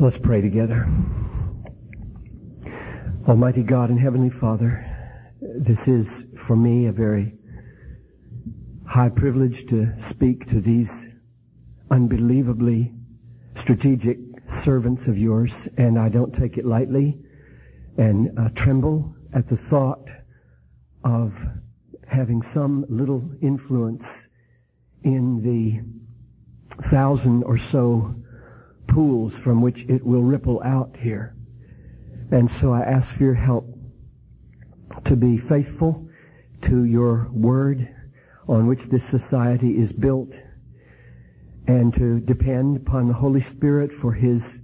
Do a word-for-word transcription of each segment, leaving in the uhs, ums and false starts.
Let's pray together. Almighty God and Heavenly Father, this is for me a very high privilege to speak to these unbelievably strategic servants of yours, and I don't take it lightly and uh, tremble at the thought of having some little influence in the thousand or so pools from which it will ripple out here. And so I ask for your help to be faithful to your word on which this society is built, and to depend upon the Holy Spirit for His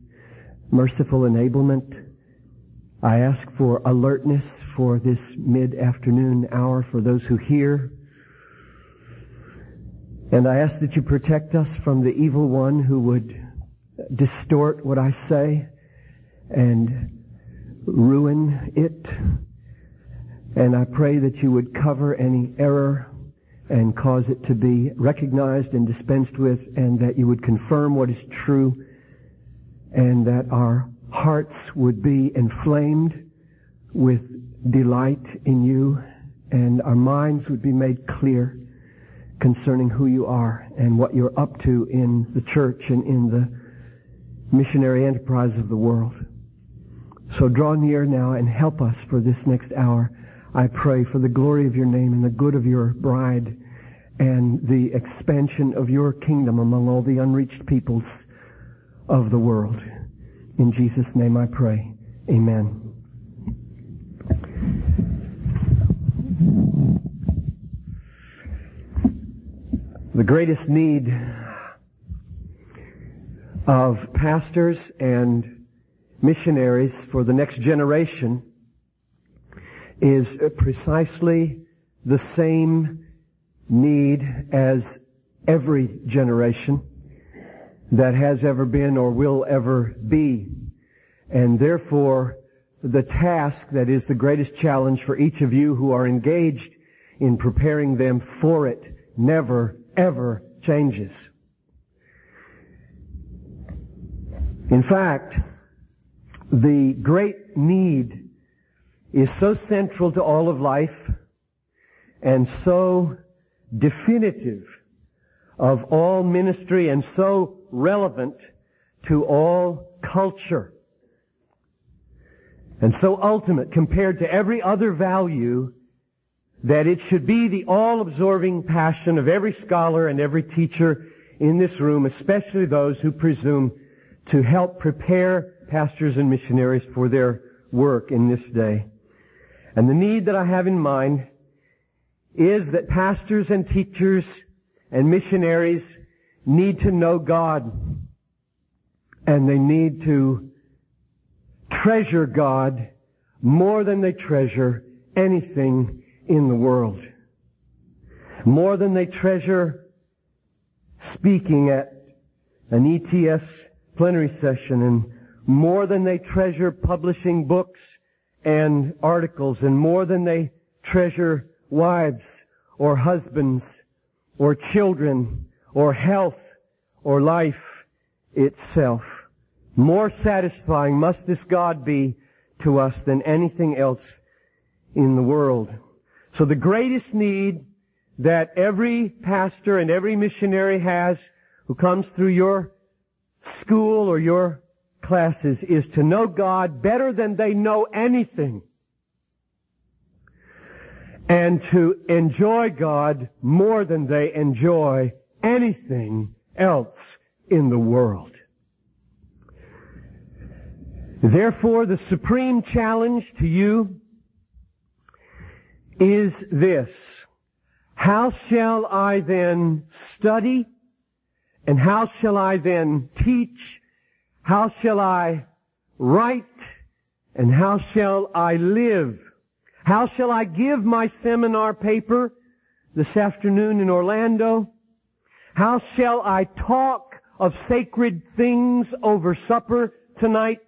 merciful enablement. I ask for alertness for this mid-afternoon hour for those who hear. And I ask that you protect us from the evil one who would distort what I say and ruin it. And I pray that you would cover any error and cause it to be recognized and dispensed with, and that you would confirm what is true, and that our hearts would be inflamed with delight in you, and our minds would be made clear concerning who you are and what you're up to in the church and in the missionary enterprise of the world. So draw near now and help us for this next hour. I pray for the glory of your name and the good of your bride and the expansion of your kingdom among all the unreached peoples of the world. In Jesus' name I pray. Amen. The greatest need of pastors and missionaries for the next generation is precisely the same need as every generation that has ever been or will ever be. And therefore, the task that is the greatest challenge for each of you who are engaged in preparing them for it never, ever changes. In fact, the great need is so central to all of life and so definitive of all ministry and so relevant to all culture and so ultimate compared to every other value that it should be the all-absorbing passion of every scholar and every teacher in this room, especially those who presume to help prepare pastors and missionaries for their work in this day. And the need that I have in mind is that pastors and teachers and missionaries need to know God, and they need to treasure God more than they treasure anything in the world, more than they treasure speaking at an E T S plenary session, and more than they treasure publishing books and articles, and more than they treasure wives or husbands or children or health or life itself. More satisfying must this God be to us than anything else in the world. So the greatest need that every pastor and every missionary has who comes through your school or your classes is to know God better than they know anything, and to enjoy God more than they enjoy anything else in the world. Therefore, the supreme challenge to you is this: how shall I then study, and how shall I then teach? How shall I write, and how shall I live? How shall I give my seminar paper this afternoon in Orlando? How shall I talk of sacred things over supper tonight?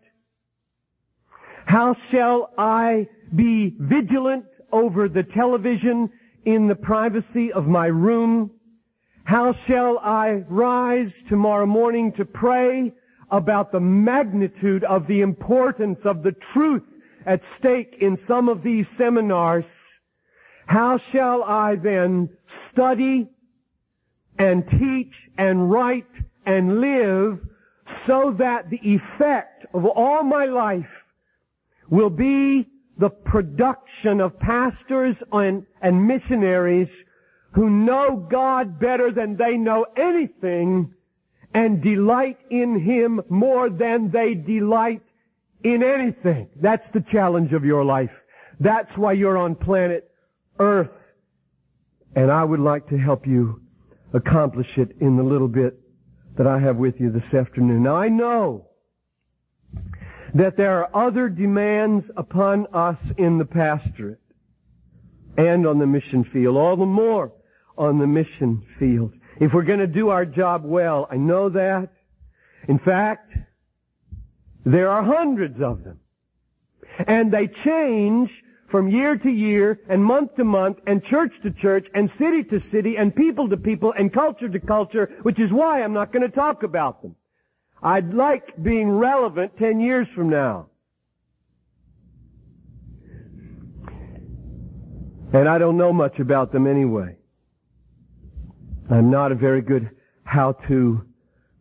How shall I be vigilant over the television in the privacy of my room? How shall I rise tomorrow morning to pray about the magnitude of the importance of the truth at stake in some of these seminars, how shall I then study and teach and write and live so that the effect of all my life will be the production of pastors and, and missionaries who know God better than they know anything and delight in Him more than they delight in anything. That's the challenge of your life. That's why you're on planet Earth. And I would like to help you accomplish it in the little bit that I have with you this afternoon. Now, I know that there are other demands upon us in the pastorate and on the mission field, all the more on the mission field. If we're going to do our job well, I know that. In fact, there are hundreds of them. And they change from year to year and month to month and church to church and city to city and people to people and culture to culture, which is why I'm not going to talk about them. I'd like being relevant ten years from now. And I don't know much about them anyway. I'm not a very good how-to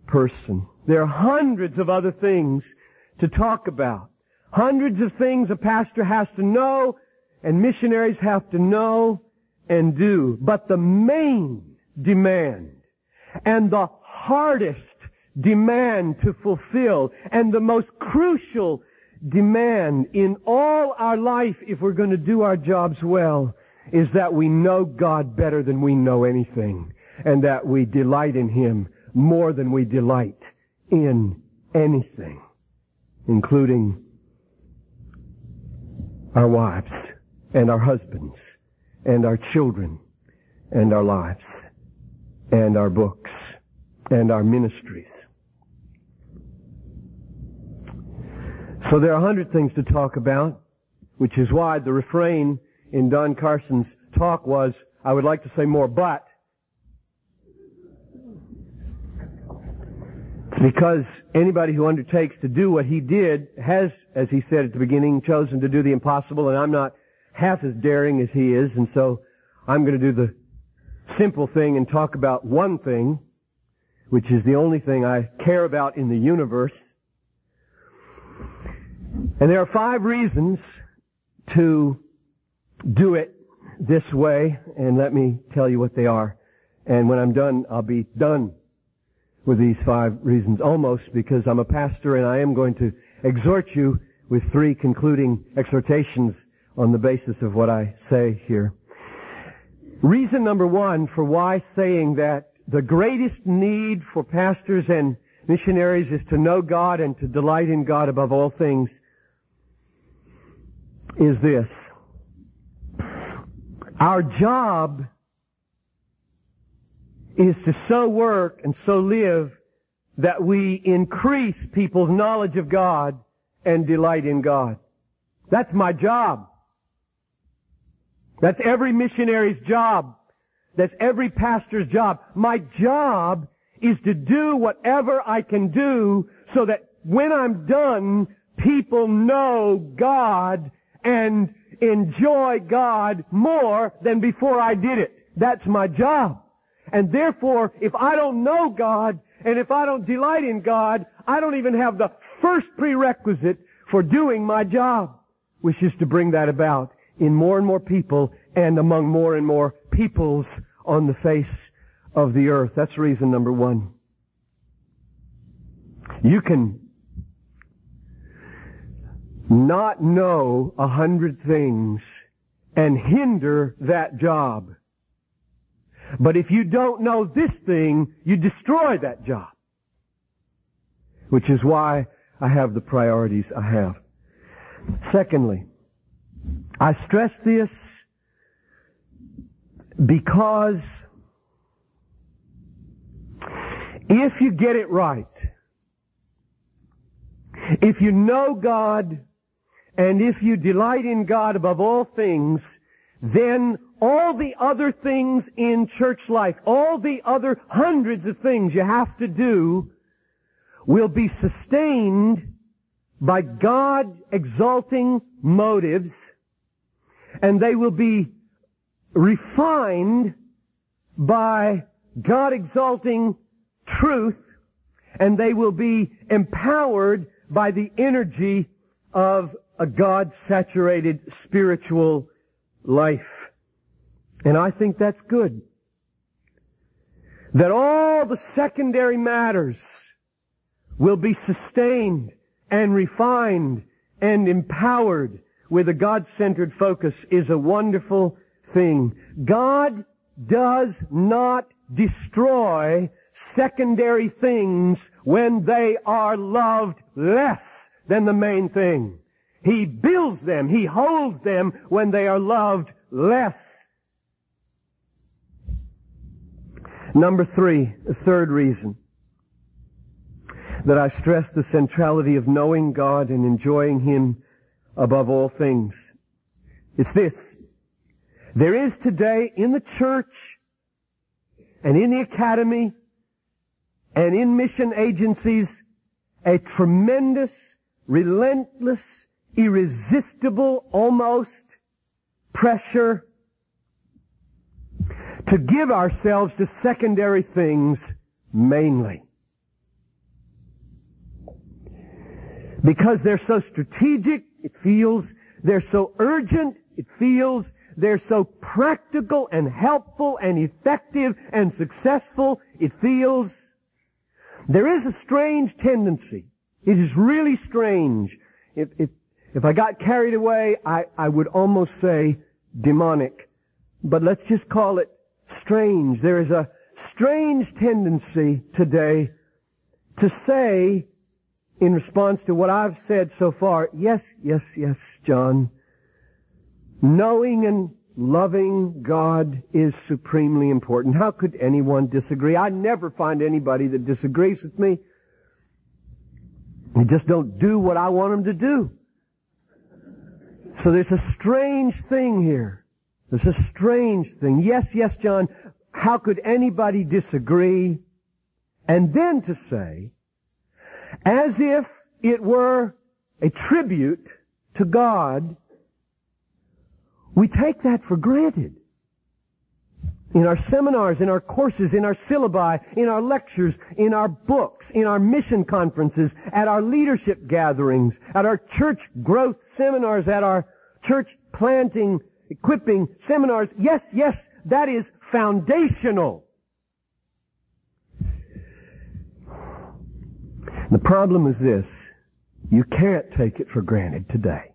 person. There are hundreds of other things to talk about. Hundreds of things a pastor has to know and missionaries have to know and do. But the main demand and the hardest demand to fulfill and the most crucial demand in all our life, if we're going to do our jobs well, is that we know God better than we know anything and that we delight in Him more than we delight in anything, including our wives and our husbands and our children and our lives and our books and our ministries. So there are a hundred things to talk about, which is why the refrain in Don Carson's talk was, I would like to say more, but... It's because anybody who undertakes to do what he did has, as he said at the beginning, chosen to do the impossible, and I'm not half as daring as he is, and so I'm going to do the simple thing and talk about one thing, which is the only thing I care about in the universe. And there are five reasons to do it this way, and let me tell you what they are. And when I'm done, I'll be done with these five reasons, almost, because I'm a pastor and I am going to exhort you with three concluding exhortations on the basis of what I say here. Reason number one for why saying that the greatest need for pastors and missionaries is to know God and to delight in God above all things is this. Our job is to so work and so live that we increase people's knowledge of God and delight in God. That's my job. That's every missionary's job. That's every pastor's job. My job is to do whatever I can do so that when I'm done, people know God and enjoy God more than before I did it. That's my job. And therefore, if I don't know God and if I don't delight in God, I don't even have the first prerequisite for doing my job, which is to bring that about in more and more people and among more and more peoples on the face of the earth. That's reason number one. You can not know a hundred things and hinder that job. But if you don't know this thing, you destroy that job. Which is why I have the priorities I have. Secondly, I stress this because if you get it right, if you know God, and if you delight in God above all things, then all the other things in church life, all the other hundreds of things you have to do, will be sustained by God-exalting motives, and they will be refined by God-exalting truth, and they will be empowered by the energy of a God-saturated spiritual life. And I think that's good. That all the secondary matters will be sustained and refined and empowered with a God-centered focus is a wonderful thing. God does not destroy secondary things when they are loved less than the main thing. He builds them, He holds them when they are loved less. Number three, the third reason that I stress the centrality of knowing God and enjoying Him above all things. It's this. There is today in the church and in the academy and in mission agencies a tremendous, relentless, irresistible, almost pressure to give ourselves to secondary things mainly. Because they're so strategic, it feels. They're so urgent, it feels. They're so practical and helpful and effective and successful, it feels. There is a strange tendency. It is really strange. If, if, if I got carried away, I, I would almost say demonic. But let's just call it strange. There is a strange tendency today to say, in response to what I've said so far, yes, yes, yes, John, knowing and loving God is supremely important. How could anyone disagree? I never find anybody that disagrees with me. They just don't do what I want them to do. So there's a strange thing here. There's a strange thing. Yes, yes, John, how could anybody disagree? And then to say, as if it were a tribute to God, we take that for granted. In our seminars, in our courses, in our syllabi, in our lectures, in our books, in our mission conferences, at our leadership gatherings, at our church growth seminars, at our church planting, equipping seminars. Yes, yes, that is foundational. The problem is this. You can't take it for granted today.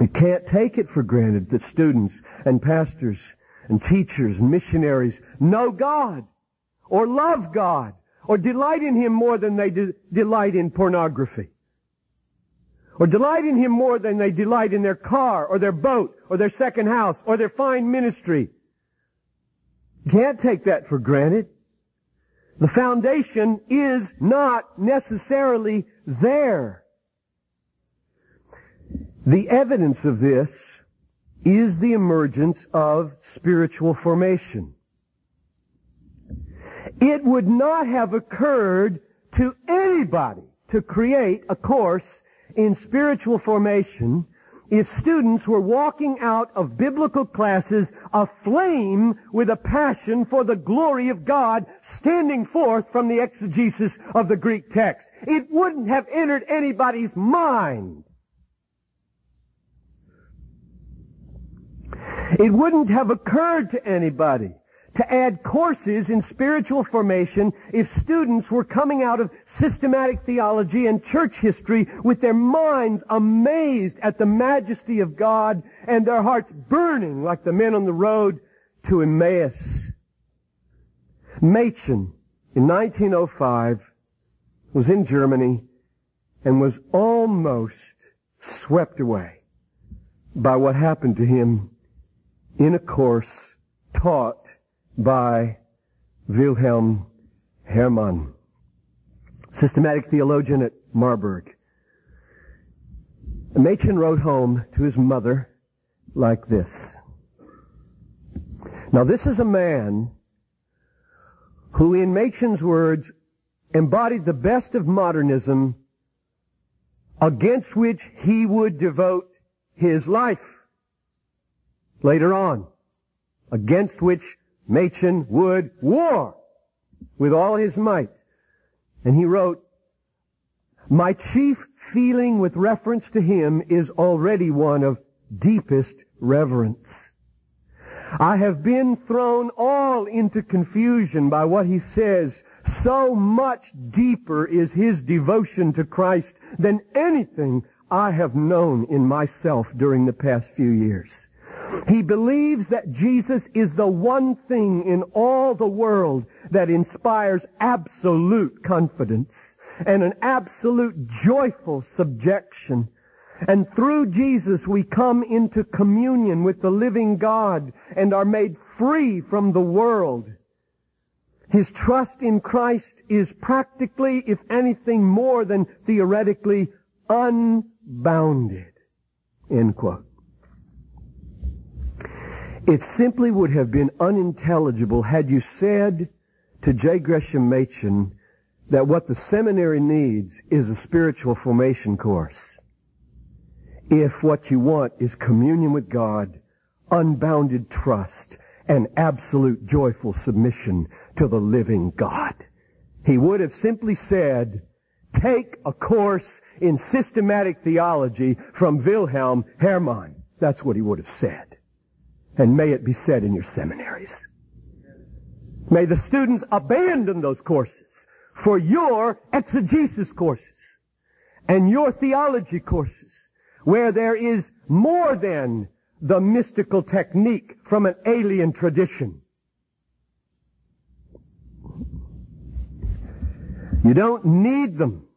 You can't take it for granted that students and pastors and teachers and missionaries know God or love God or delight in Him more than they de- delight in pornography or delight in Him more than they delight in their car or their boat or their second house or their fine ministry. You can't take that for granted. The foundation is not necessarily there. The evidence of this is the emergence of spiritual formation. It would not have occurred to anybody to create a course in spiritual formation if students were walking out of biblical classes aflame with a passion for the glory of God standing forth from the exegesis of the Greek text. It wouldn't have entered anybody's mind. It wouldn't have occurred to anybody to add courses in spiritual formation if students were coming out of systematic theology and church history with their minds amazed at the majesty of God and their hearts burning like the men on the road to Emmaus. Machen, in nineteen oh five, was in Germany and was almost swept away by what happened to him in a course taught by Wilhelm Hermann, systematic theologian at Marburg. Machen wrote home to his mother like this. Now this is a man who, in Machen's words, embodied the best of modernism, against which he would devote his life later on, against which Machen would war with all his might. And he wrote, "My chief feeling with reference to him is already one of deepest reverence. I have been thrown all into confusion by what he says. So much deeper is his devotion to Christ than anything I have known in myself during the past few years. He believes that Jesus is the one thing in all the world that inspires absolute confidence and an absolute joyful subjection. And through Jesus we come into communion with the living God and are made free from the world. His trust in Christ is practically, if anything more than theoretically, unbounded." End quote. It simply would have been unintelligible had you said to J. Gresham Machen that what the seminary needs is a spiritual formation course, if what you want is communion with God, unbounded trust, and absolute joyful submission to the living God. He would have simply said, take a course in systematic theology from Wilhelm Hermann. That's what he would have said. And may it be said in your seminaries. May the students abandon those courses for your exegesis courses and your theology courses, where there is more than the mystical technique from an alien tradition. You don't need them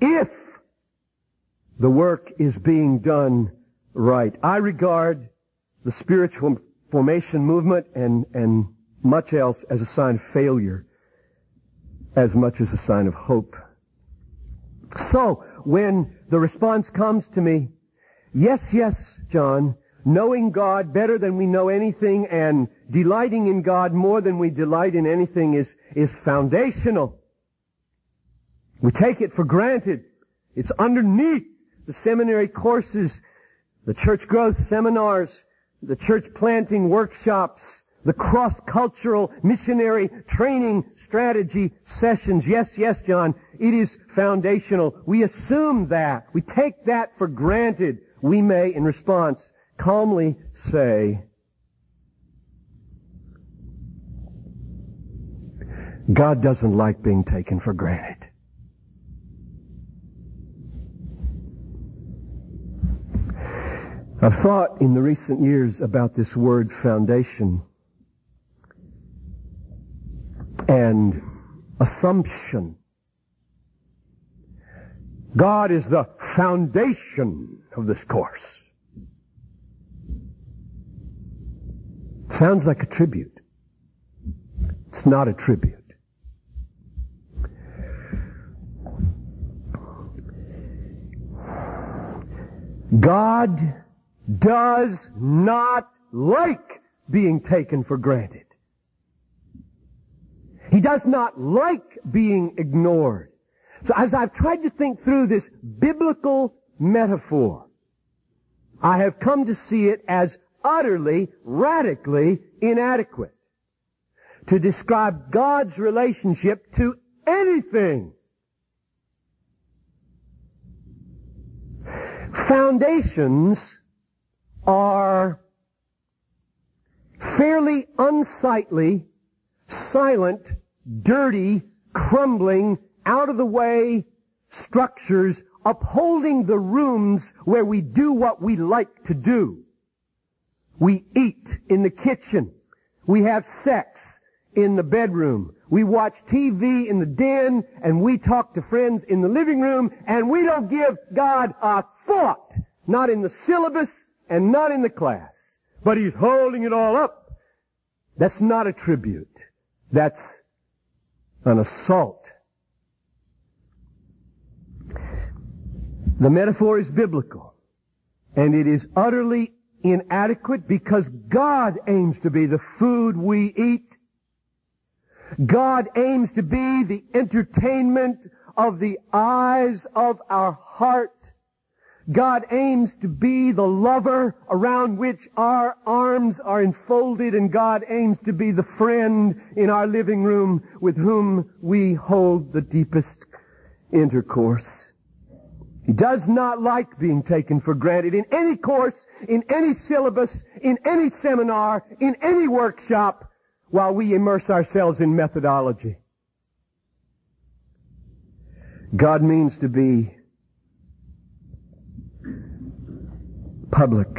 if the work is being done right. I regard the spiritual formation movement and, and much else as a sign of failure as much as a sign of hope. So when the response comes to me, yes, yes, John, knowing God better than we know anything and delighting in God more than we delight in anything is, is foundational. We take it for granted. It's underneath the seminary courses, the church growth seminars, the church planting workshops, the cross-cultural missionary training strategy sessions. Yes, yes, John, it is foundational. We assume that. We take that for granted. We may, in response, calmly say, God doesn't like being taken for granted. I've thought in the recent years about this word foundation and assumption. God is the foundation of this course. Sounds like a tribute. It's not a tribute. God does not like being taken for granted. He does not like being ignored. So as I've tried to think through this biblical metaphor, I have come to see it as utterly, radically inadequate to describe God's relationship to anything. Foundations are fairly unsightly, silent, dirty, crumbling, out-of-the-way structures upholding the rooms where we do what we like to do. We eat in the kitchen. We have sex in the bedroom. We watch T V in the den, and we talk to friends in the living room, and we don't give God a thought, not in the syllabus, and not in the class, but he's holding it all up. That's not a tribute. That's an assault. The metaphor is biblical, and it is utterly inadequate because God aims to be the food we eat. God aims to be the entertainment of the eyes of our heart. God aims to be the lover around which our arms are enfolded, and God aims to be the friend in our living room with whom we hold the deepest intercourse. He does not like being taken for granted in any course, in any syllabus, in any seminar, in any workshop, while we immerse ourselves in methodology. God means to be public.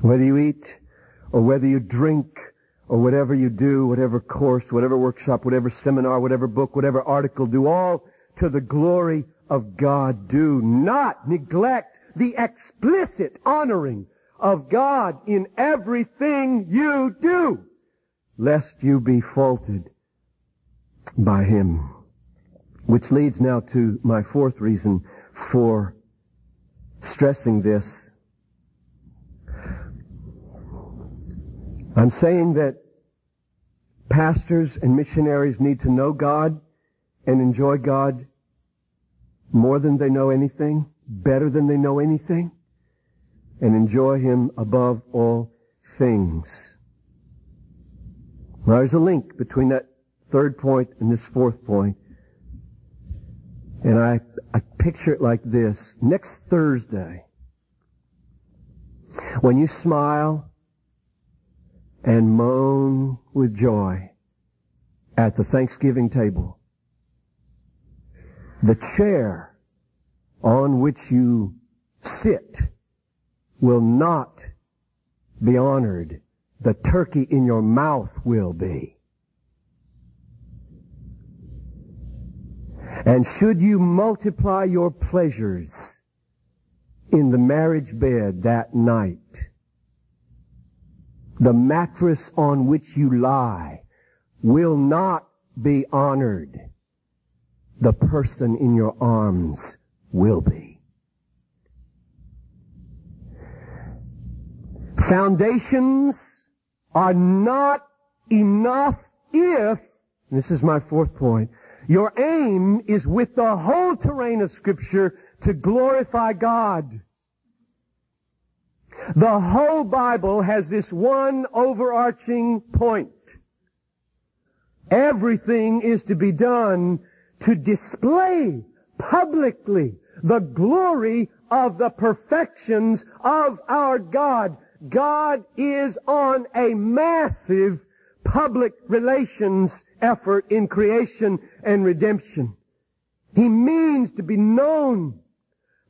Whether you eat or whether you drink or whatever you do, whatever course, whatever workshop, whatever seminar, whatever book, whatever article, do all to the glory of God. Do not neglect the explicit honoring of God in everything you do, lest you be faulted by Him. Which leads now to my fourth reason for stressing this. I'm saying that pastors and missionaries need to know God and enjoy God more than they know anything, better than they know anything, and enjoy Him above all things. Now, there's a link between that third point and this fourth point. And I, I picture it like this. Next Thursday, when you smile and moan with joy at the Thanksgiving table, the chair on which you sit will not be honored. The turkey in your mouth will be. And should you multiply your pleasures in the marriage bed that night, the mattress on which you lie will not be honored. The person in your arms will be. Foundations are not enough if, and this is my fourth point, your aim is with the whole terrain of Scripture to glorify God. The whole Bible has this one overarching point. Everything is to be done to display publicly the glory of the perfections of our God. God is on a massive public relations effort in creation and redemption. He means to be known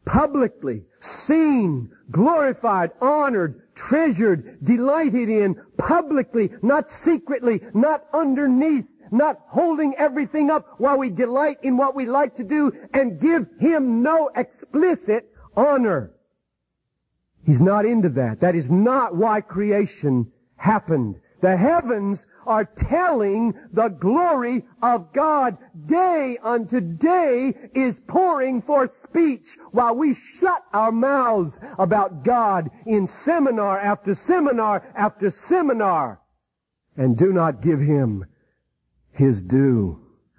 publicly, seen, glorified, honored, treasured, delighted in, publicly, not secretly, not underneath, not holding everything up while we delight in what we like to do and give Him no explicit honor. He's not into that. That is not why creation happened. The heavens are telling the glory of God. Day unto day is pouring forth speech while we shut our mouths about God in seminar after seminar after seminar and do not give Him His due,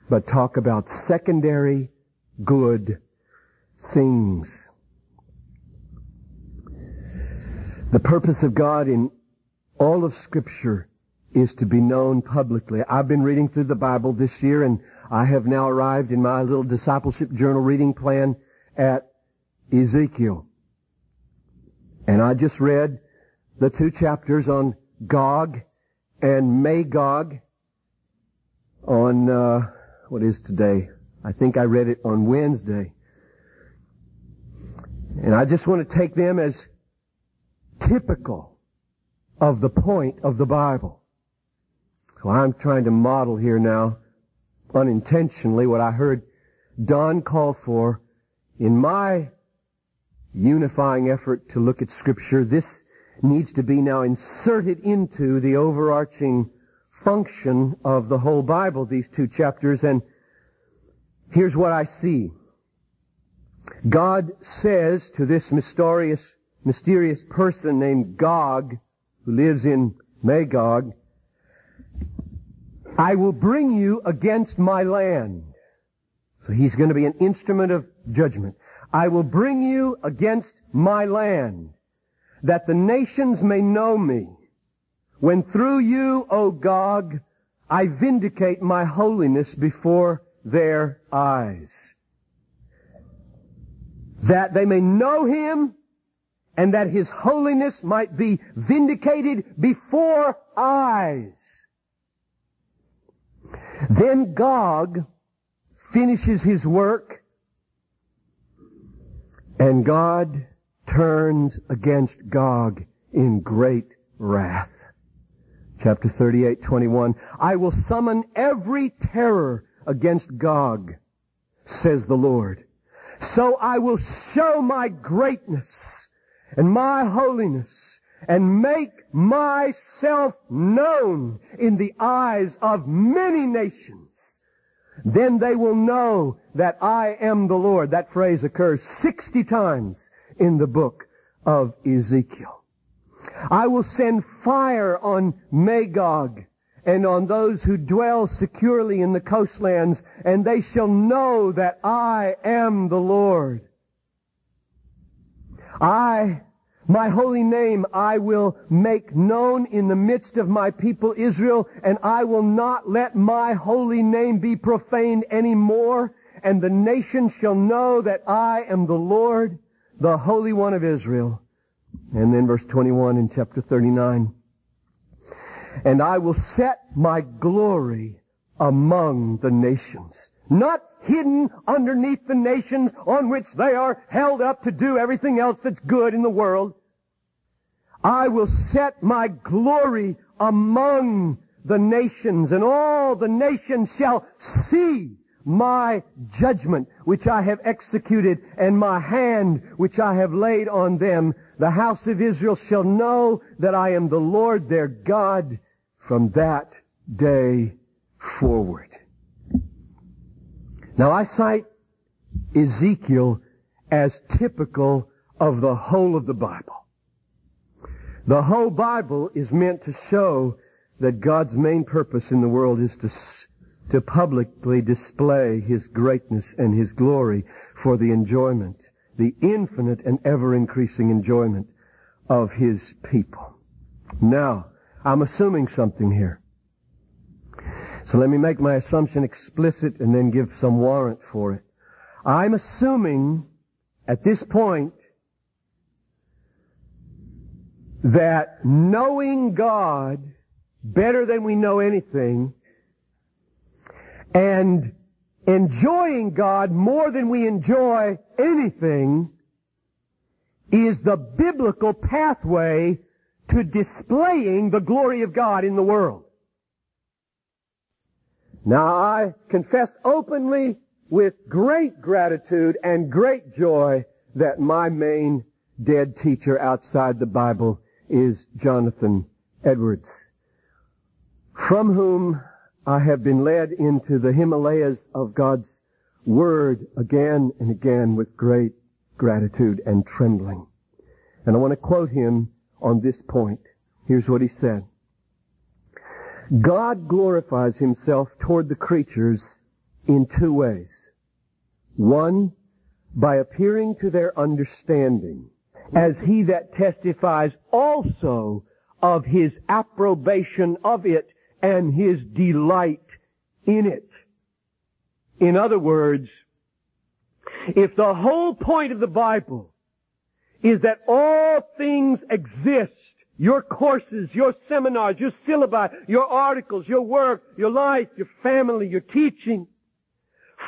but talk about secondary good things. The purpose of God in all of Scripture is to be known publicly. I've been reading through the Bible this year, and I have now arrived in my little discipleship journal reading plan at Ezekiel. And I just read the two chapters on Gog and Magog on, uh, what is today? I think I read it on Wednesday. And I just want to take them as typical of the point of the Bible. So I'm trying to model here now, unintentionally, what I heard Don call for in my unifying effort to look at Scripture. This needs to be now inserted into the overarching function of the whole Bible, these two chapters, and here's what I see. God says to this mysterious, mysterious person named Gog, who lives in Magog, I will bring you against my land. So he's going to be an instrument of judgment. I will bring you against my land, that the nations may know me, when through you, O Gog, I vindicate my holiness before their eyes. That they may know him, and that his holiness might be vindicated before eyes. Then Gog finishes his work, and God turns against Gog in great wrath. Chapter thirty-eight, twenty-one, I will summon every terror against Gog, says the Lord. So I will show my greatness and my holiness and make myself known in the eyes of many nations. Then they will know that I am the Lord. That phrase occurs sixty times in the book of Ezekiel. I will send fire on Magog and on those who dwell securely in the coastlands, and they shall know that I am the Lord. I, my holy name, I will make known in the midst of my people Israel, and I will not let my holy name be profaned any more, and the nation shall know that I am the Lord, the Holy One of Israel. And then verse twenty-one in chapter thirty-nine. And I will set my glory among the nations, not hidden underneath the nations on which they are held up to do everything else that's good in the world. I will set my glory among the nations, and all the nations shall see my judgment which I have executed, and my hand which I have laid on them. The house of Israel shall know that I am the Lord their God from that day forward. Now I cite Ezekiel as typical of the whole of the Bible. The whole Bible is meant to show that God's main purpose in the world is to to publicly display His greatness and His glory for the enjoyment, the infinite and ever-increasing enjoyment of His people. Now, I'm assuming something here. So let me make my assumption explicit and then give some warrant for it. I'm assuming at this point that knowing God better than we know anything, and enjoying God more than we enjoy anything, is the biblical pathway to displaying the glory of God in the world. Now I confess openly with great gratitude and great joy that my main dead teacher outside the Bible is Jonathan Edwards, from whom I have been led into the Himalayas of God's Word again and again with great gratitude and trembling. And I want to quote him on this point. Here's what he said. God glorifies himself toward the creatures in two ways. One, by appearing to their understanding, as he that testifies also of his approbation of it and his delight in it. In other words, if the whole point of the Bible is that all things exist, your courses, your seminars, your syllabi, your articles, your work, your life, your family, your teaching,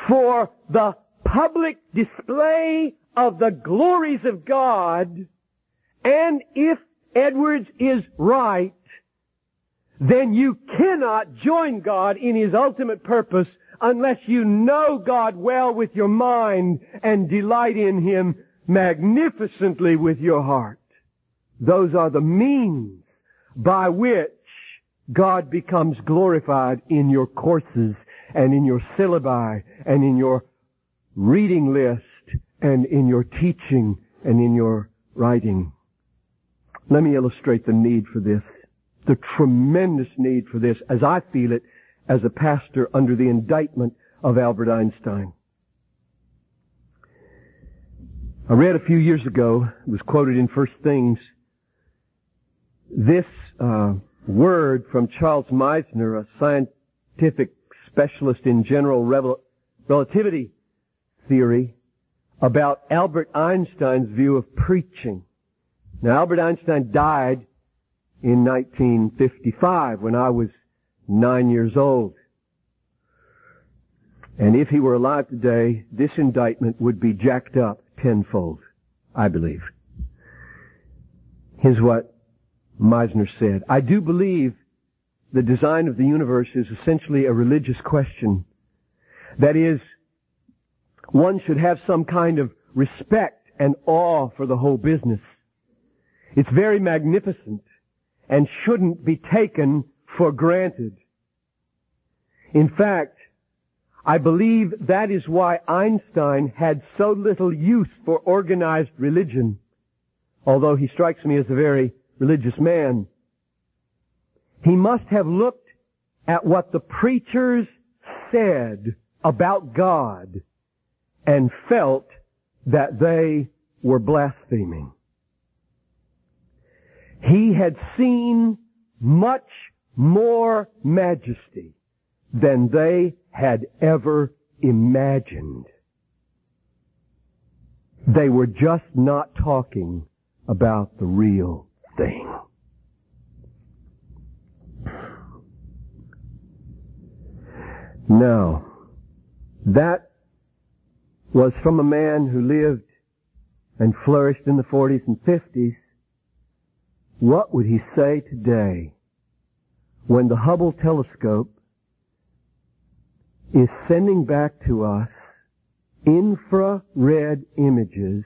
for the public display of the glories of God, and if Edwards is right, then you cannot join God in His ultimate purpose unless you know God well with your mind and delight in Him magnificently with your heart. Those are the means by which God becomes glorified in your courses and in your syllabi and in your reading list and in your teaching and in your writing. Let me illustrate the need for this. The tremendous need for this, as I feel it, as a pastor under the indictment of Albert Einstein. I read a few years ago, it was quoted in First Things, this uh, word from Charles Meisner, a scientific specialist in general rel- relativity theory, about Albert Einstein's view of preaching. Now, Albert Einstein died in nineteen fifty-five when I was nine years old. And if he were alive today, this indictment would be jacked up tenfold, I believe. Here's what Meisner said. I do believe the design of the universe is essentially a religious question. That is, one should have some kind of respect and awe for the whole business. It's very magnificent and shouldn't be taken for granted. In fact, I believe that is why Einstein had so little use for organized religion, although he strikes me as a very religious man. He must have looked at what the preachers said about God and felt that they were blaspheming. He had seen much more majesty than they had ever imagined. They were just not talking about the real thing. Now, that was from a man who lived and flourished in the forties and fifties. What would he say today when the Hubble telescope is sending back to us infrared images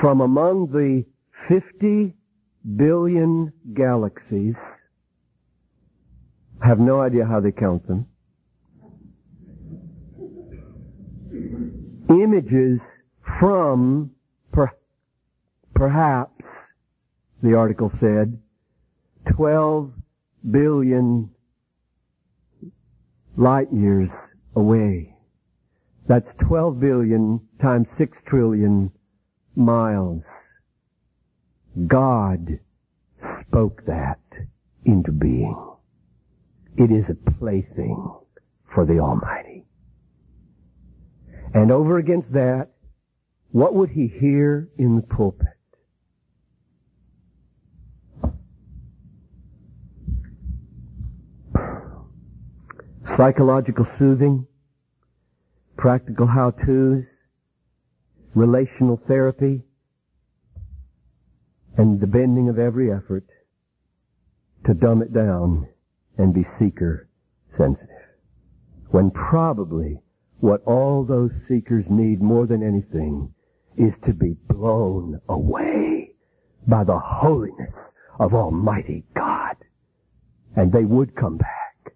from among the fifty billion galaxies? I have no idea how they count them. Images from, per, perhaps, the article said, twelve billion light years away. That's twelve billion times six trillion miles. God spoke that into being. It is a plaything for the Almighty. And over against that, what would he hear in the pulpit? Psychological soothing, practical how-tos, relational therapy, and the bending of every effort to dumb it down and be seeker-sensitive, when probably what all those seekers need more than anything is to be blown away by the holiness of Almighty God. And they would come back.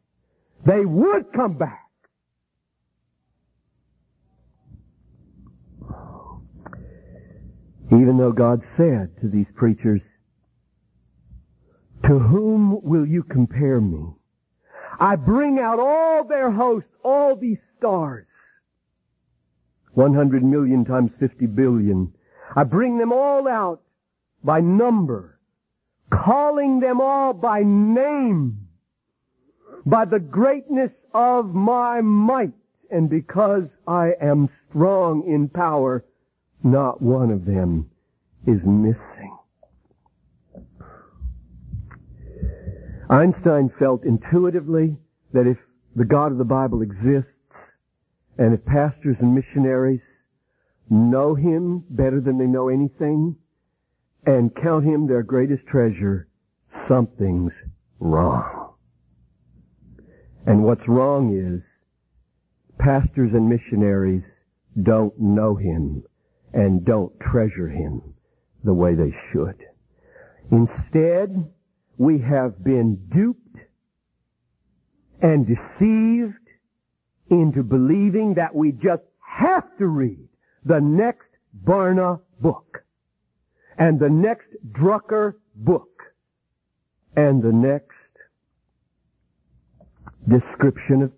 They would come back. Even though God said to these preachers, "To whom will you compare me? I bring out all their hosts, all these stars. one hundred million times fifty billion. I bring them all out by number, calling them all by name, by the greatness of my might, and because I am strong in power, not one of them is missing." Einstein felt intuitively that if the God of the Bible exists, and if pastors and missionaries know him better than they know anything, and count him their greatest treasure, something's wrong. And what's wrong is, pastors and missionaries don't know him and don't treasure him the way they should. Instead, we have been duped and deceived into believing that we just have to read the next Barna book, and the next Drucker book, and the next description of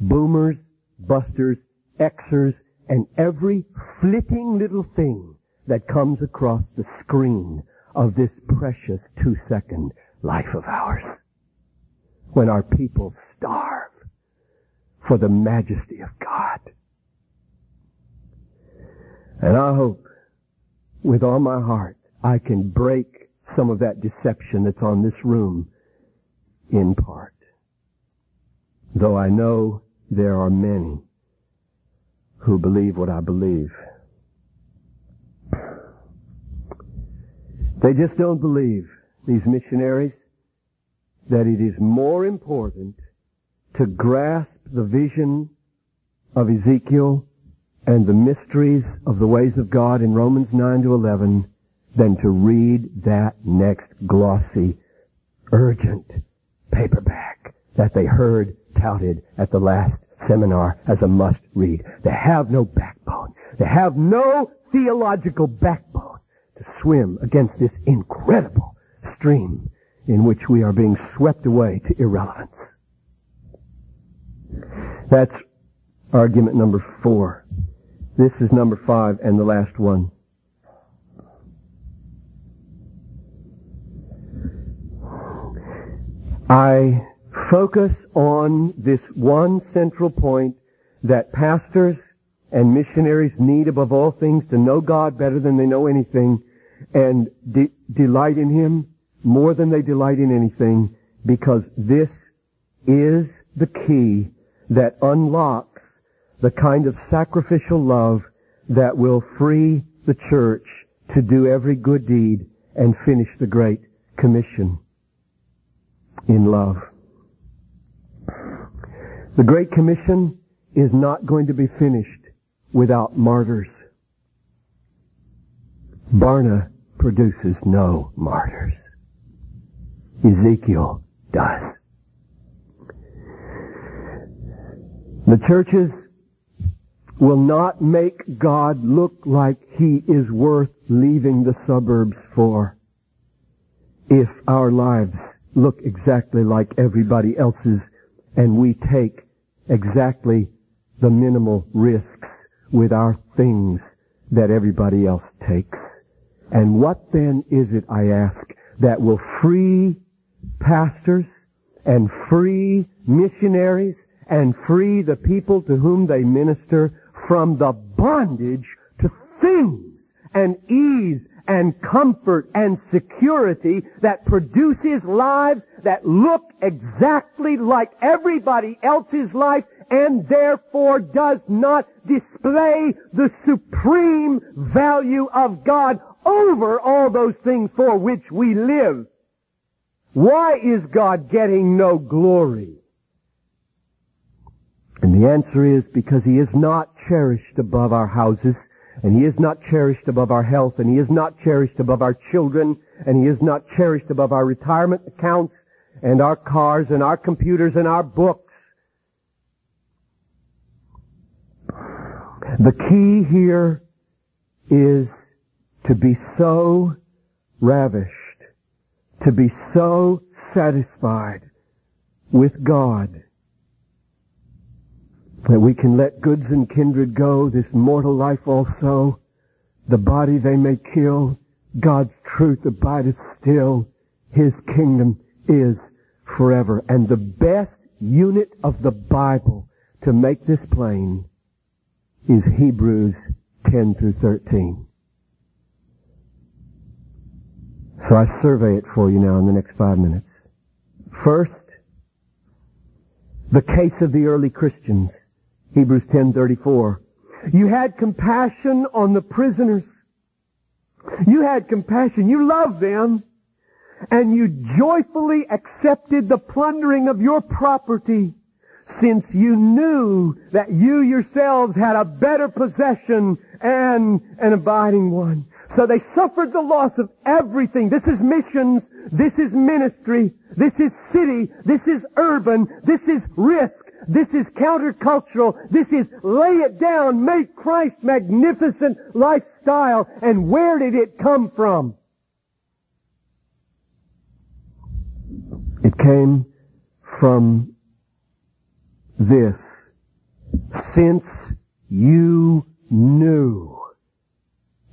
boomers, busters, Xers, and every flitting little thing that comes across the screen of this precious two-second life of ours, when our people starve for the majesty of God. And I hope with all my heart I can break some of that deception that's on this room in part, though I know there are many who believe what I believe. They just don't believe, these missionaries, that it is more important to grasp the vision of Ezekiel and the mysteries of the ways of God in Romans nine to eleven than to read that next glossy, urgent paperback that they heard touted at the last seminar as a must-read. They have no backbone. They have no theological backbone to swim against this incredible stream in which we are being swept away to irrelevance. That's argument number four. This is number five and the last one. I focus on this one central point that pastors and missionaries need above all things to know God better than they know anything, and de- delight in Him more than they delight in anything, because this is the key that unlocks the kind of sacrificial love that will free the church to do every good deed and finish the Great Commission in love. The Great Commission is not going to be finished without martyrs. Barna produces no martyrs. Ezekiel does. The churches will not make God look like He is worth leaving the suburbs for if our lives look exactly like everybody else's and we take exactly the minimal risks with our things that everybody else takes. And what then is it, I ask, that will free pastors and free missionaries and free the people to whom they minister from the bondage to things and ease and comfort and security that produces lives that look exactly like everybody else's life, and therefore does not display the supreme value of God over all those things for which we live? Why is God getting no glory? And the answer is because He is not cherished above our houses, and He is not cherished above our health, and He is not cherished above our children, and He is not cherished above our retirement accounts, and our cars, and our computers, and our books. The key here is to be so ravished, to be so satisfied with God that we can let goods and kindred go, this mortal life also, the body they may kill, God's truth abideth still, His kingdom is forever. And the best unit of the Bible to make this plain is Hebrews ten through thirteen. So I survey it for you now in the next five minutes. First, the case of the early Christians, Hebrews ten thirty-four. You had compassion on the prisoners. You had compassion. You loved them. And you joyfully accepted the plundering of your property, since you knew that you yourselves had a better possession and an abiding one. So they suffered the loss of everything. This is missions. This is ministry. This is city. This is urban. This is risk. This is countercultural. This is lay it down, make Christ magnificent lifestyle. And where did it come from? It came from this, since you knew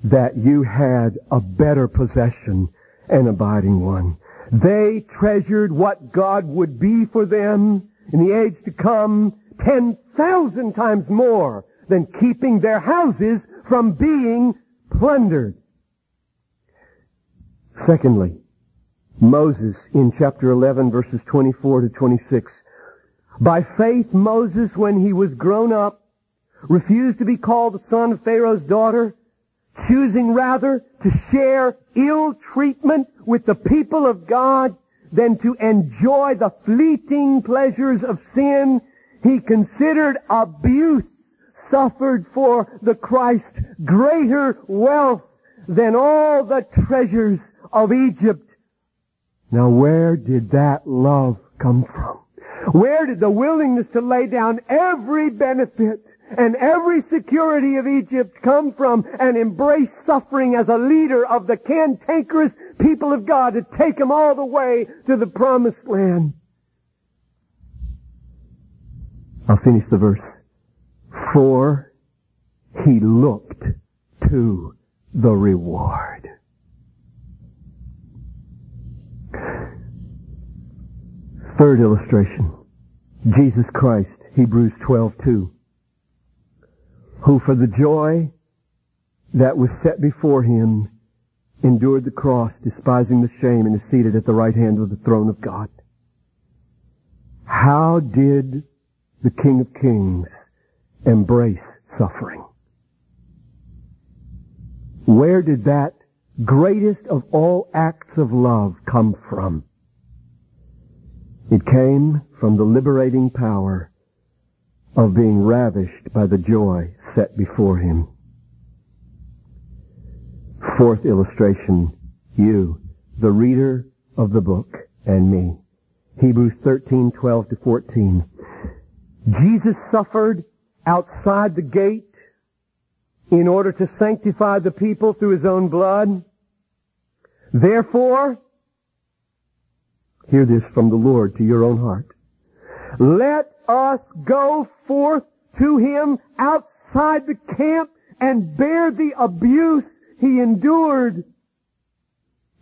that you had a better possession, an abiding one. They treasured what God would be for them in the age to come ten thousand times more than keeping their houses from being plundered. Secondly, Moses in chapter eleven, verses twenty-four to twenty-six. By faith, Moses, when he was grown up, refused to be called the son of Pharaoh's daughter, choosing rather to share ill treatment with the people of God than to enjoy the fleeting pleasures of sin. He considered abuse suffered for the Christ greater wealth than all the treasures of Egypt. Now, where did that love come from? Where did the willingness to lay down every benefit and every security of Egypt come from and embrace suffering as a leader of the cantankerous people of God to take them all the way to the promised land? I'll finish the verse. For he looked to the reward. Third illustration, Jesus Christ, Hebrews twelve two, who for the joy that was set before him endured the cross, despising the shame, and is seated at the right hand of the throne of God. How did the King of Kings embrace suffering? Where did that greatest of all acts of love come from? It came from the liberating power of being ravished by the joy set before him. Fourth illustration, you, the reader of the book, and me. Hebrews thirteen, twelve to fourteen. Jesus suffered outside the gate in order to sanctify the people through his own blood. Therefore, hear this from the Lord to your own heart. Let us go forth to him outside the camp and bear the abuse he endured.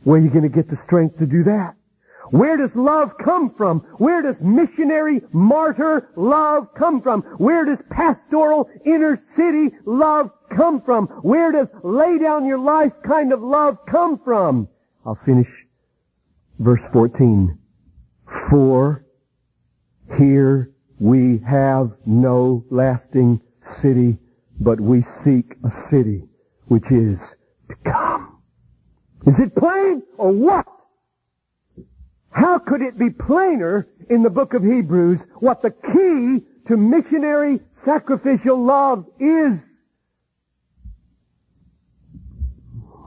Where are you going to get the strength to do that? Where does love come from? Where does missionary martyr love come from? Where does pastoral inner city love come from? Where does lay down your life kind of love come from? I'll finish verse fourteen, for here we have no lasting city, but we seek a city which is to come. Is it plain or what? How could it be plainer in the book of Hebrews what the key to missionary sacrificial love is?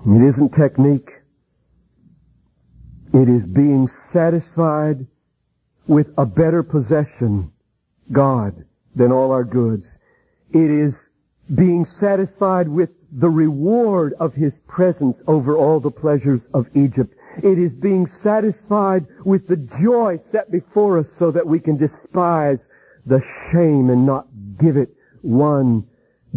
It isn't technique. It is being satisfied with a better possession, God, than all our goods. It is being satisfied with the reward of his presence over all the pleasures of Egypt. It is being satisfied with the joy set before us so that we can despise the shame and not give it one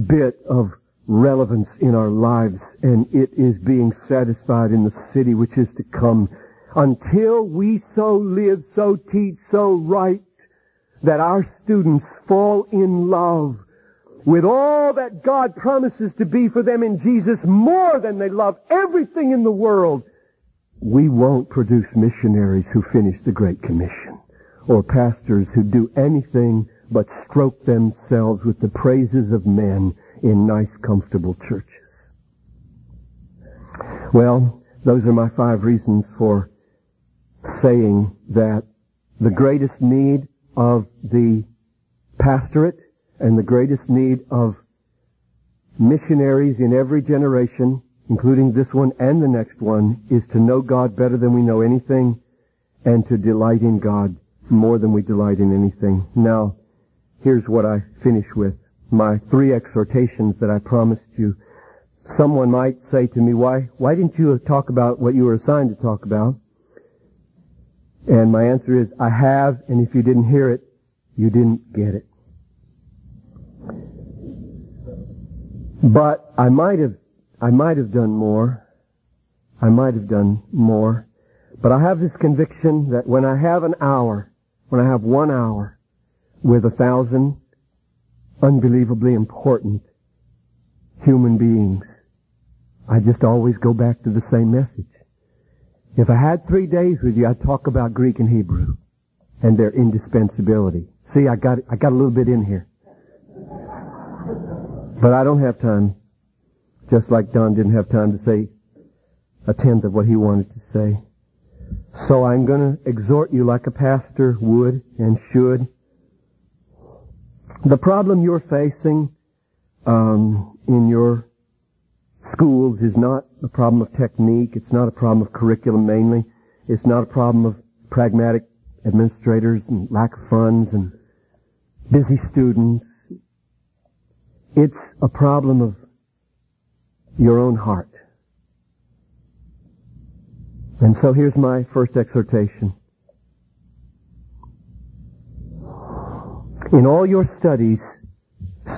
bit of relevance in our lives. And it is being satisfied in the city which is to come. Until we so live, so teach, so write, that our students fall in love with all that God promises to be for them in Jesus more than they love everything in the world, we won't produce missionaries who finish the Great Commission, or pastors who do anything but stroke themselves with the praises of men in nice, comfortable churches. Well, those are my five reasons for saying that the greatest need of the pastorate and the greatest need of missionaries in every generation, including this one and the next one, is to know God better than we know anything and to delight in God more than we delight in anything. Now, here's what I finish with, my three exhortations that I promised you. Someone might say to me, why, why didn't you talk about what you were assigned to talk about? And my answer is, I have, and if you didn't hear it, you didn't get it. But I might have, I might have done more. I might have done more. But I have this conviction that when I have an hour, when I have one hour with a thousand unbelievably important human beings, I just always go back to the same message. If I had three days with you, I'd talk about Greek and Hebrew and their indispensability. See, I got, I got a little bit in here. But I don't have time, just like Don didn't have time to say a tenth of what he wanted to say. So I'm going to exhort you like a pastor would and should. The problem you're facing um, in your schools is not a problem of technique. It's not a problem of curriculum mainly. It's not a problem of pragmatic administrators and lack of funds and busy students. It's a problem of your own heart. And so here's my first exhortation. In all your studies,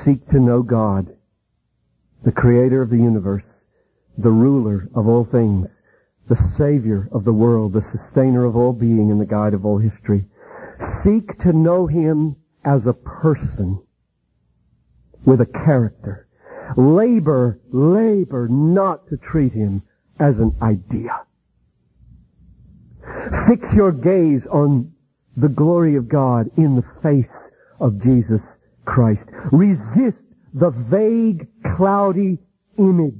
seek to know God, the creator of the universe, the ruler of all things, the savior of the world, the sustainer of all being, and the guide of all history. Seek to know him as a person with a character. Labor, labor not to treat him as an idea. Fix your gaze on the glory of God in the face of Jesus Christ. Resist the vague, cloudy image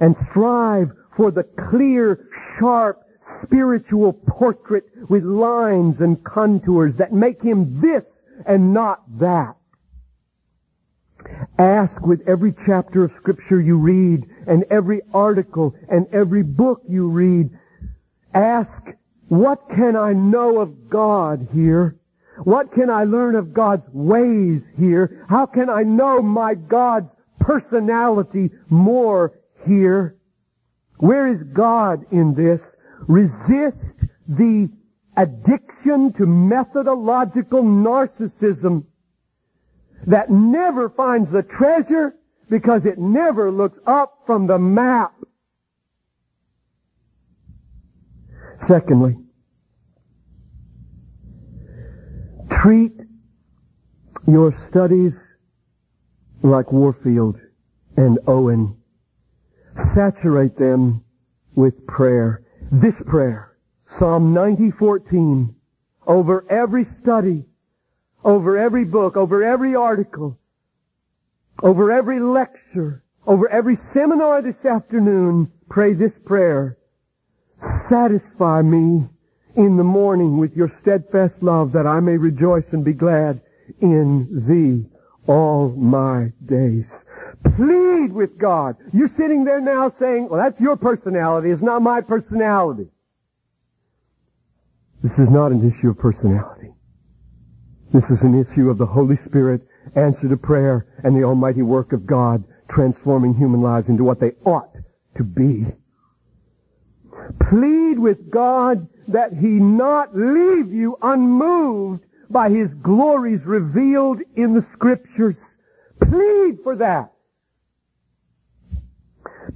and strive for the clear, sharp, spiritual portrait with lines and contours that make him this and not that. Ask with every chapter of Scripture you read and every article and every book you read, ask, what can I know of God here? What can I learn of God's ways here? How can I know my God's personality more here? Where is God in this? Resist the addiction to methodological narcissism that never finds the treasure because it never looks up from the map. Secondly, treat your studies like Warfield and Owen. Saturate them with prayer. This prayer, Psalm ninety fourteen, over every study, over every book, over every article, over every lecture, over every seminar this afternoon, pray this prayer. Satisfy me in the morning with your steadfast love, that I may rejoice and be glad in thee all my days. Plead with God. You're sitting there now saying, well, that's your personality. It's not my personality. This is not an issue of personality. This is an issue of the Holy Spirit, answer to prayer, and the almighty work of God transforming human lives into what they ought to be. Plead with God that he not leave you unmoved by his glories revealed in the Scriptures. Plead for that.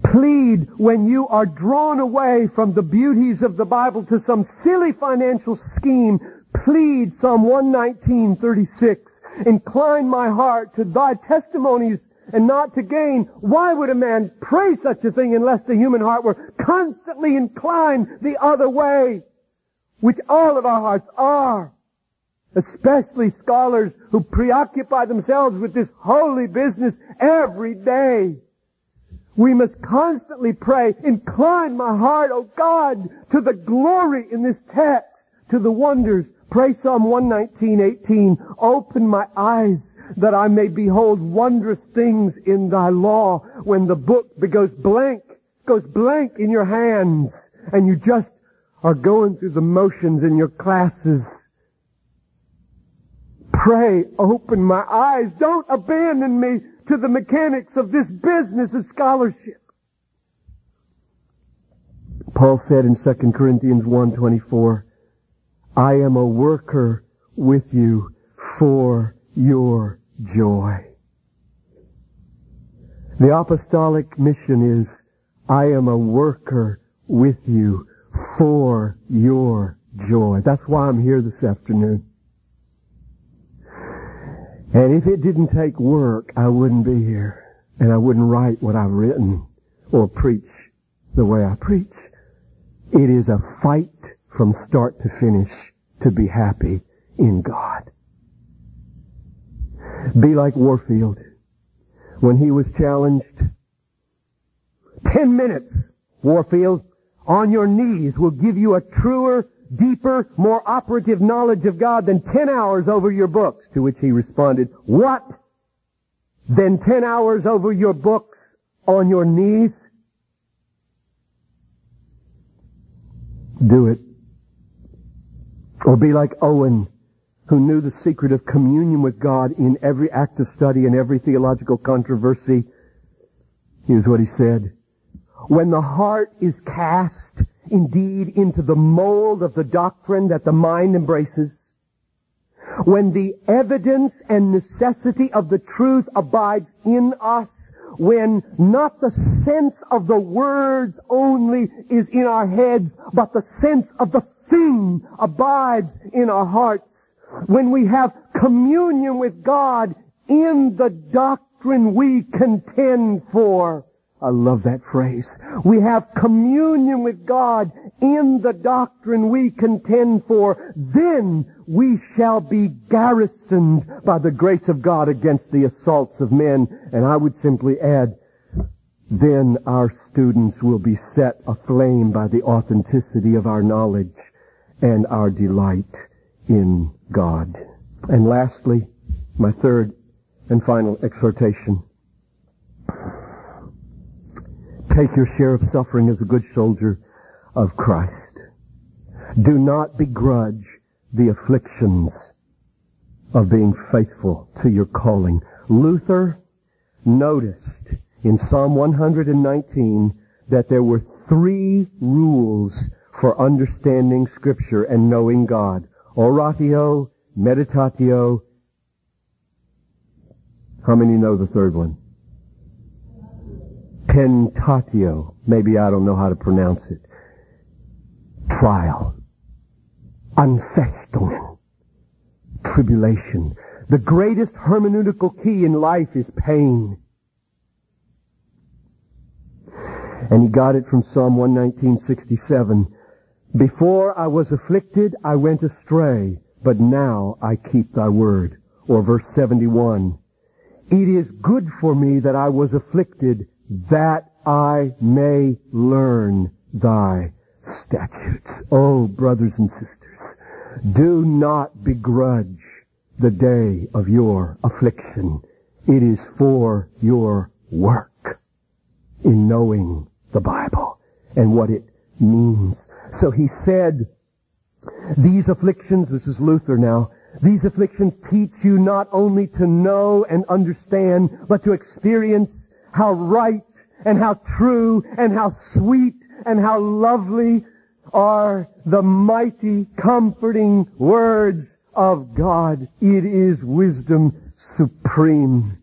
Plead when you are drawn away from the beauties of the Bible to some silly financial scheme. Plead Psalm one nineteen, thirty-six. Incline my heart to thy testimonies and not to gain. Why would a man pray such a thing unless the human heart were constantly inclined the other way, which all of our hearts are, especially scholars who preoccupy themselves with this holy business every day. We must constantly pray, incline my heart, O God, to the glory in this text, to the wonders. Pray Psalm one nineteen, eighteen, open my eyes that I may behold wondrous things in thy law. When the book goes blank, goes blank in your hands, and you just are going through the motions in your classes. Pray, open my eyes. Don't abandon me to the mechanics of this business of scholarship. Paul said in Second Corinthians one twenty-four, I am a worker with you for your joy. The apostolic mission is, I am a worker with you for your joy. That's why I'm here this afternoon. And if it didn't take work, I wouldn't be here. And I wouldn't write what I've written or preach the way I preach. It is a fight from start to finish to be happy in God. Be like Warfield when he was challenged. Ten minutes, Warfield, on your knees will give you a truer, deeper, more operative knowledge of God than ten hours over your books. To which he responded, what? Than ten hours over your books on your knees? Do it. Or be like Owen, who knew the secret of communion with God in every act of study and every theological controversy. Here's what he said. When the heart is cast indeed into the mold of the doctrine that the mind embraces, when the evidence and necessity of the truth abides in us, when not the sense of the words only is in our heads, but the sense of the thing abides in our hearts, when we have communion with God in the doctrine we contend for, I love that phrase. We have communion with God in the doctrine we contend for. Then we shall be garrisoned by the grace of God against the assaults of men. And I would simply add, then our students will be set aflame by the authenticity of our knowledge and our delight in God. And lastly, my third and final exhortation. Take your share of suffering as a good soldier of Christ. Do not begrudge the afflictions of being faithful to your calling. Luther noticed in Psalm one hundred nineteen that there were three rules for understanding Scripture and knowing God. Oratio, meditatio. How many know the third one? Tentatio. Maybe I don't know how to pronounce it. Trial. Anfechtung. Tribulation. The greatest hermeneutical key in life is pain. And he got it from Psalm one nineteen, sixty-seven. Before I was afflicted, I went astray, but now I keep thy word. Or verse seventy-one. It is good for me that I was afflicted, that I may learn thy statutes. Oh, brothers and sisters, do not begrudge the day of your affliction. It is for your work in knowing the Bible and what it means. So he said, these afflictions, this is Luther now, these afflictions teach you not only to know and understand, but to experience how right and how true and how sweet and how lovely are the mighty comforting words of God. It is wisdom supreme.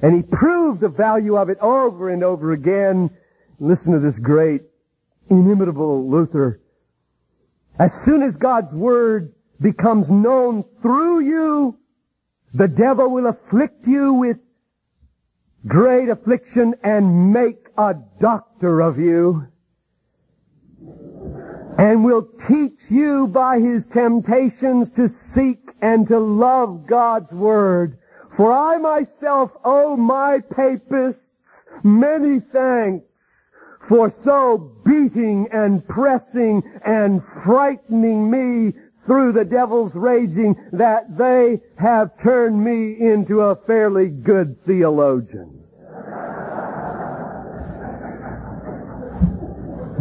And he proved the value of it over and over again. Listen to this great, inimitable Luther. As soon as God's word becomes known through you, the devil will afflict you with great affliction and make a doctor of you, and will teach you by his temptations to seek and to love God's word. For I myself owe my papists many thanks for so beating and pressing and frightening me through the devil's raging, that they have turned me into a fairly good theologian.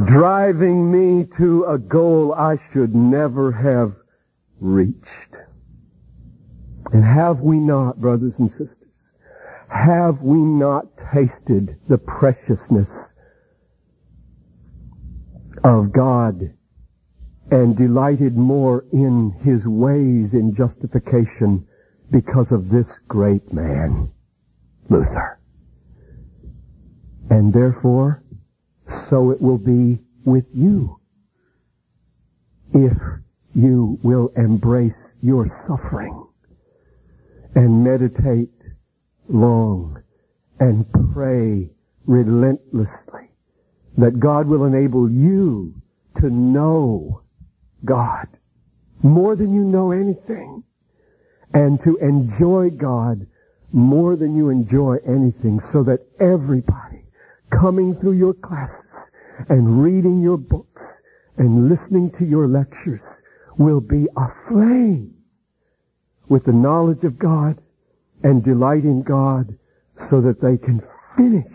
Driving me to a goal I should never have reached. And have we not, brothers and sisters, have we not tasted the preciousness of God and delighted more in his ways in justification because of this great man, Luther. And therefore, so it will be with you if you will embrace your suffering and meditate long and pray relentlessly that God will enable you to know God more than you know anything, and to enjoy God more than you enjoy anything, so that everybody coming through your classes and reading your books and listening to your lectures will be aflame with the knowledge of God and delight in God, so that they can finish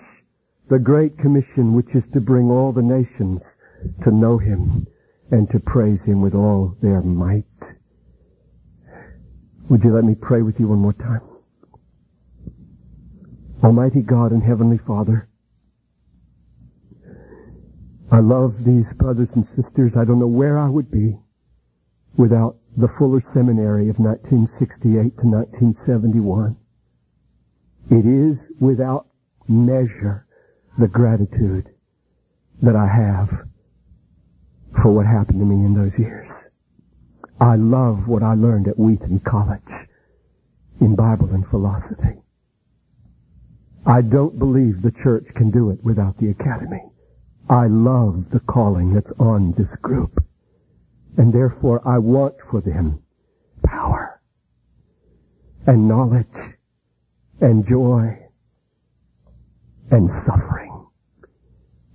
the Great Commission, which is to bring all the nations to know Him and to praise Him with all their might. Would you let me pray with you one more time? Almighty God and Heavenly Father, I love these brothers and sisters. I don't know where I would be without the Fuller Seminary of nineteen sixty-eight to nineteen seventy-one. It is without measure the gratitude that I have for what happened to me in those years. I love what I learned at Wheaton College in Bible and philosophy. I don't believe the church can do it without the academy. I love the calling that's on this group, and therefore I want for them power and knowledge and joy and suffering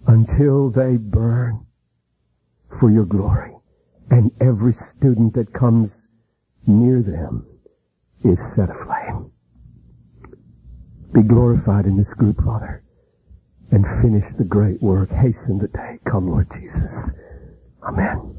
until they burn for your glory, and every student that comes near them is set aflame. Be glorified in this group, Father, and finish the great work. Hasten the day. Come, Lord Jesus. Amen.